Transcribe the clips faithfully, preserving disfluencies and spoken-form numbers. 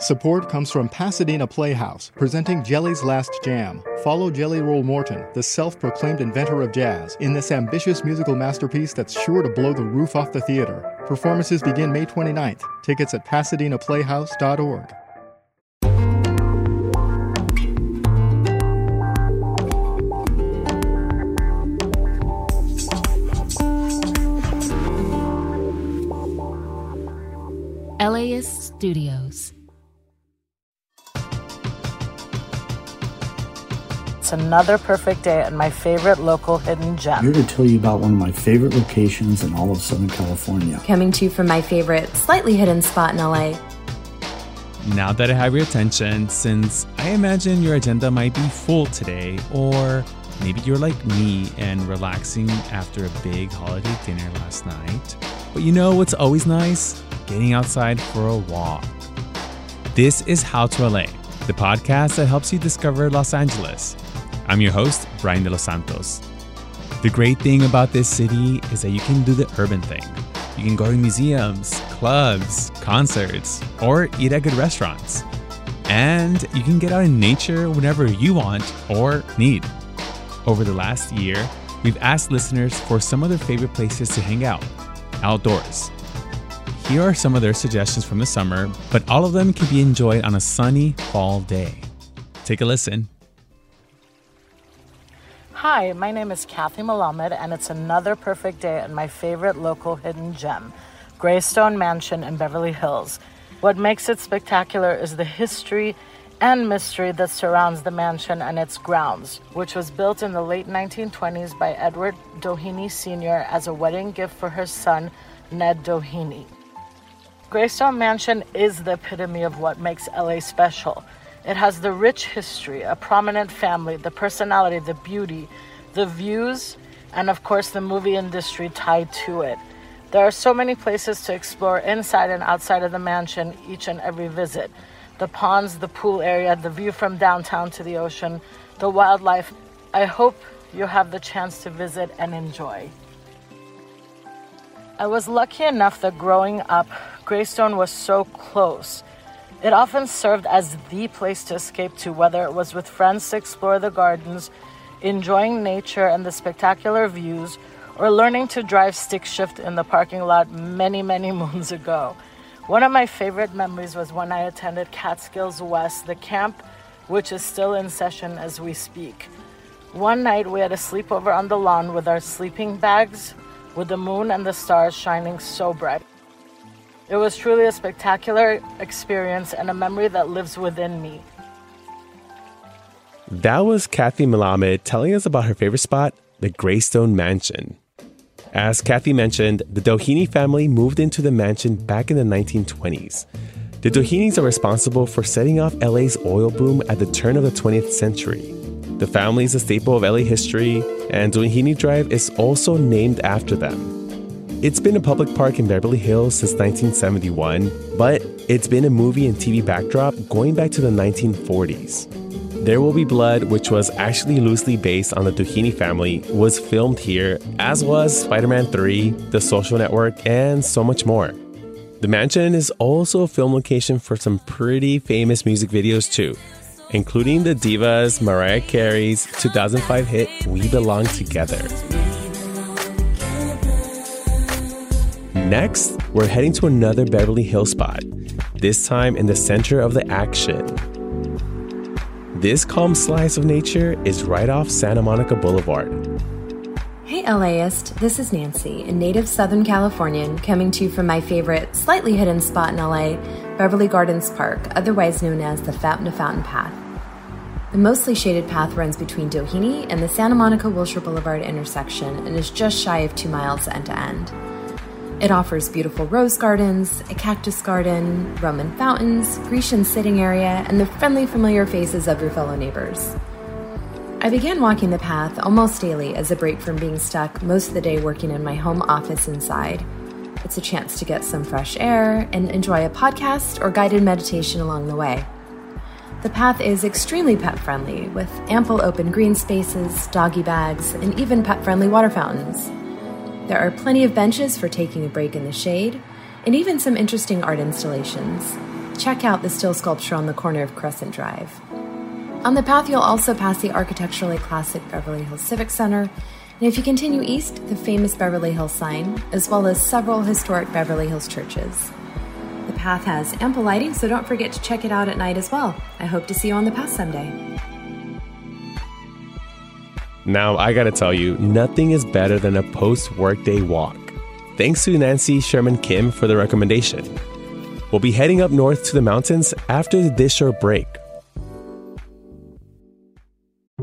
Support comes from Pasadena Playhouse, presenting Jelly's Last Jam. Follow Jelly Roll Morton, the self-proclaimed inventor of jazz, in this ambitious musical masterpiece that's sure to blow the roof off the theater. Performances begin May twenty-ninth. Tickets at pasadena playhouse dot org. LAist Studios. Another perfect day at my favorite local hidden gem. Here to tell you about one of my favorite locations in all of Southern California. Coming to you from my favorite slightly hidden spot in L A. Now that I have your attention, since I imagine your agenda might be full today, or maybe you're like me and relaxing after a big holiday dinner last night. But you know what's always nice? Getting outside for a walk. This is How to L A, the podcast that helps you discover Los Angeles. I'm your host, Brian de los Santos. The great thing about this city is that you can do the urban thing. You can go to museums, clubs, concerts, or eat at good restaurants. And you can get out in nature whenever you want or need. Over the last year, we've asked listeners for some of their favorite places to hang out, outdoors. Here are some of their suggestions from the summer, but all of them can be enjoyed on a sunny fall day. Take a listen. Hi, my name is Kathy Malamed, and it's another perfect day at my favorite local hidden gem, Greystone Mansion in Beverly Hills. What makes it spectacular is the history and mystery that surrounds the mansion and its grounds, which was built in the late nineteen twenties by Edward Doheny Senior as a wedding gift for her son, Ned Doheny. Greystone Mansion is the epitome of what makes L A special. It has the rich history, a prominent family, the personality, the beauty, the views, and of course the movie industry tied to it. There are so many places to explore inside and outside of the mansion each and every visit. The ponds, the pool area, the view from downtown to the ocean, the wildlife. I hope you have the chance to visit and enjoy. I was lucky enough that growing up, Greystone was so close. It often served as the place to escape to, whether it was with friends to explore the gardens, enjoying nature and the spectacular views, or learning to drive stick shift in the parking lot many, many moons ago. One of my favorite memories was when I attended Catskills West, the camp which is still in session as we speak. One night we had a sleepover on the lawn with our sleeping bags, with the moon and the stars shining so bright. It was truly a spectacular experience and a memory that lives within me. That was Kathy Malamed telling us about her favorite spot, the Greystone Mansion. As Kathy mentioned, the Doheny family moved into the mansion back in the nineteen twenties. The Dohenys are responsible for setting off L A's oil boom at the turn of the twentieth century. The family is a staple of L A history, and Doheny Drive is also named after them. It's been a public park in Beverly Hills since nineteen seventy-one, but it's been a movie and T V backdrop going back to the nineteen forties. There Will Be Blood, which was actually loosely based on the Doheny family, was filmed here, as was Spider-Man three, The Social Network, and so much more. The mansion is also a film location for some pretty famous music videos too, including the divas Mariah Carey's two thousand five hit We Belong Together. Next, we're heading to another Beverly Hills spot, this time in the center of the action. This calm slice of nature is right off Santa Monica Boulevard. Hey LAist, this is Nancy, a native Southern Californian coming to you from my favorite, slightly hidden spot in L A, Beverly Gardens Park, otherwise known as the Fountain to Fountain Path. The mostly shaded path runs between Doheny and the Santa Monica Wilshire Boulevard intersection and is just shy of two miles end to end. It offers beautiful rose gardens, a cactus garden, Roman fountains, Grecian sitting area, and the friendly familiar faces of your fellow neighbors. I began walking the path almost daily as a break from being stuck most of the day working in my home office inside. It's a chance to get some fresh air and enjoy a podcast or guided meditation along the way. The path is extremely pet-friendly, with ample open green spaces, doggy bags, and even pet-friendly water fountains. There are plenty of benches for taking a break in the shade, and even some interesting art installations. Check out the still sculpture on the corner of Crescent Drive. On the path, you'll also pass the architecturally classic Beverly Hills Civic Center, and if you continue east, the famous Beverly Hills sign, as well as several historic Beverly Hills churches. The path has ample lighting, so don't forget to check it out at night as well. I hope to see you on the path someday. Now, I gotta tell you, nothing is better than a post-workday walk. Thanks to Nancy Sherman Kim for the recommendation. We'll be heading up north to the mountains after this short break.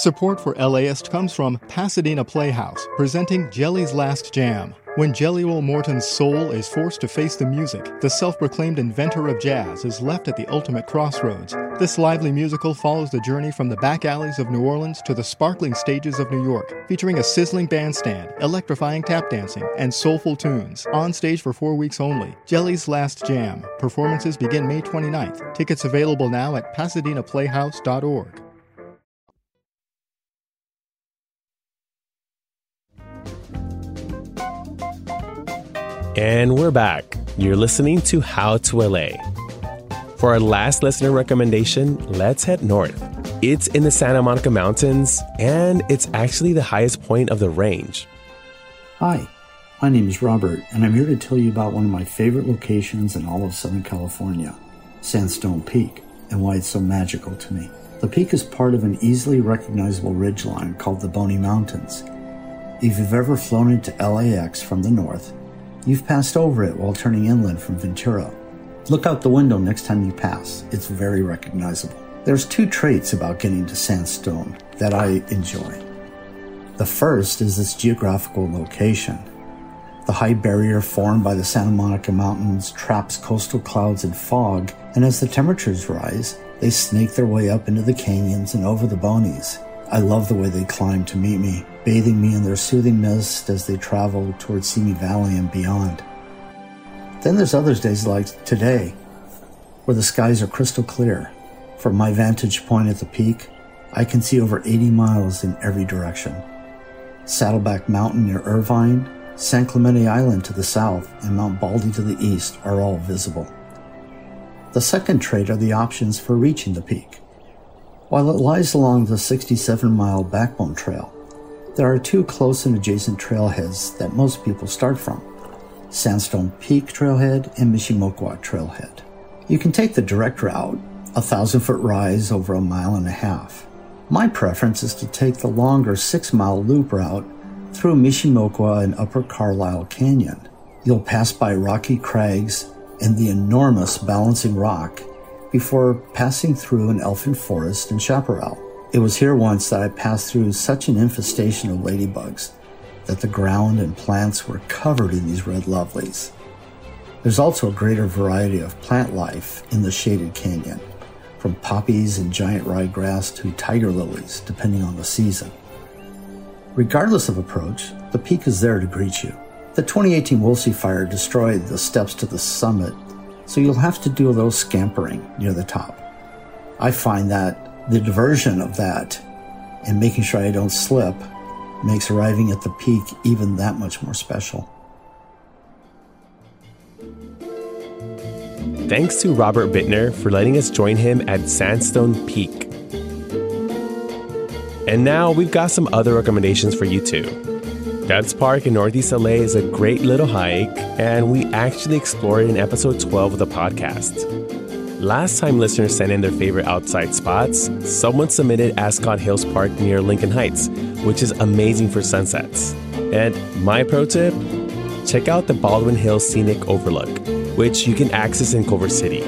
Support for LAist comes from Pasadena Playhouse, presenting Jelly's Last Jam. When Jelly Roll Morton's soul is forced to face the music, the self-proclaimed inventor of jazz is left at the ultimate crossroads. This lively musical follows the journey from the back alleys of New Orleans to the sparkling stages of New York, featuring a sizzling bandstand, electrifying tap dancing, and soulful tunes. On stage for four weeks only, Jelly's Last Jam. Performances begin May twenty-ninth. Tickets available now at pasadena playhouse dot org. And we're back. You're listening to How to L A. For our last listener recommendation, let's head north. It's in the Santa Monica Mountains, and it's actually the highest point of the range. Hi, my name is Robert, and I'm here to tell you about one of my favorite locations in all of Southern California, Sandstone Peak, and why it's so magical to me. The peak is part of an easily recognizable ridgeline called the Boney Mountains. If you've ever flown into L A X from the north, you've passed over it while turning inland from Ventura. Look out the window next time you pass. It's very recognizable. There's two traits about getting to Sandstone that I enjoy. The first is its geographical location. The high barrier formed by the Santa Monica Mountains traps coastal clouds and fog, and as the temperatures rise, they snake their way up into the canyons and over the Bonies. I love the way they climb to meet me, bathing me in their soothing mist as they travel towards Simi Valley and beyond. Then there's other days like today, where the skies are crystal clear. From my vantage point at the peak, I can see over eighty miles in every direction. Saddleback Mountain near Irvine, San Clemente Island to the south, and Mount Baldy to the east are all visible. The second trait are the options for reaching the peak. While it lies along the sixty-seven mile Backbone Trail, there are two close and adjacent trailheads that most people start from, Sandstone Peak Trailhead and Mishimoquoi Trailhead. You can take the direct route, a thousand foot rise over a mile and a half. My preference is to take the longer six mile loop route through Mishimoquoi and Upper Carlisle Canyon. You'll pass by rocky crags and the enormous Balancing Rock before passing through an elfin forest and chaparral. It was here once that I passed through such an infestation of ladybugs that the ground and plants were covered in these red lovelies. There's also a greater variety of plant life in the shaded canyon, from poppies and giant ryegrass to tiger lilies, depending on the season. Regardless of approach, the peak is there to greet you. The twenty eighteen Woolsey Fire destroyed the steps to the summit, so you'll have to do a little scampering near the top. I find that the diversion of that and making sure I don't slip makes arriving at the peak even that much more special. Thanks to Robert Bittner for letting us join him at Sandstone Peak. And now we've got some other recommendations for you too. Guts Park in Northeast L A is a great little hike, and we actually explored it in episode twelve of the podcast. Last time listeners sent in their favorite outside spots, someone submitted Ascot Hills Park near Lincoln Heights, which is amazing for sunsets. And my pro tip, check out the Baldwin Hills Scenic Overlook, which you can access in Culver City.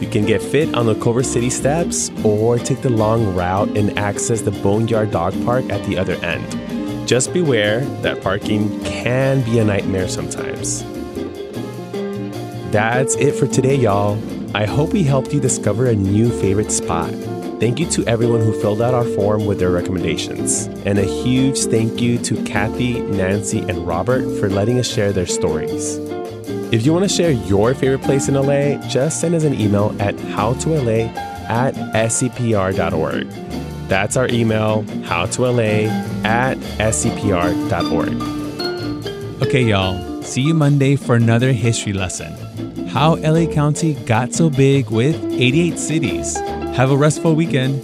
You can get fit on the Culver City steps or take the long route and access the Boneyard Dog Park at the other end. Just beware that parking can be a nightmare sometimes. That's it for today, y'all. I hope we helped you discover a new favorite spot. Thank you to everyone who filled out our form with their recommendations. And a huge thank you to Kathy, Nancy, and Robert for letting us share their stories. If you want to share your favorite place in L A, just send us an email at howtola at s c p r dot org. That's our email, howtola at s c p r dot org. Okay, y'all. See you Monday for another history lesson. How L A County got so big with eighty-eight cities. Have a restful weekend.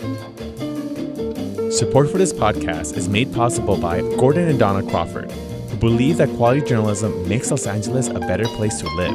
Support for this podcast is made possible by Gordon and Donna Crawford, who believe that quality journalism makes Los Angeles a better place to live.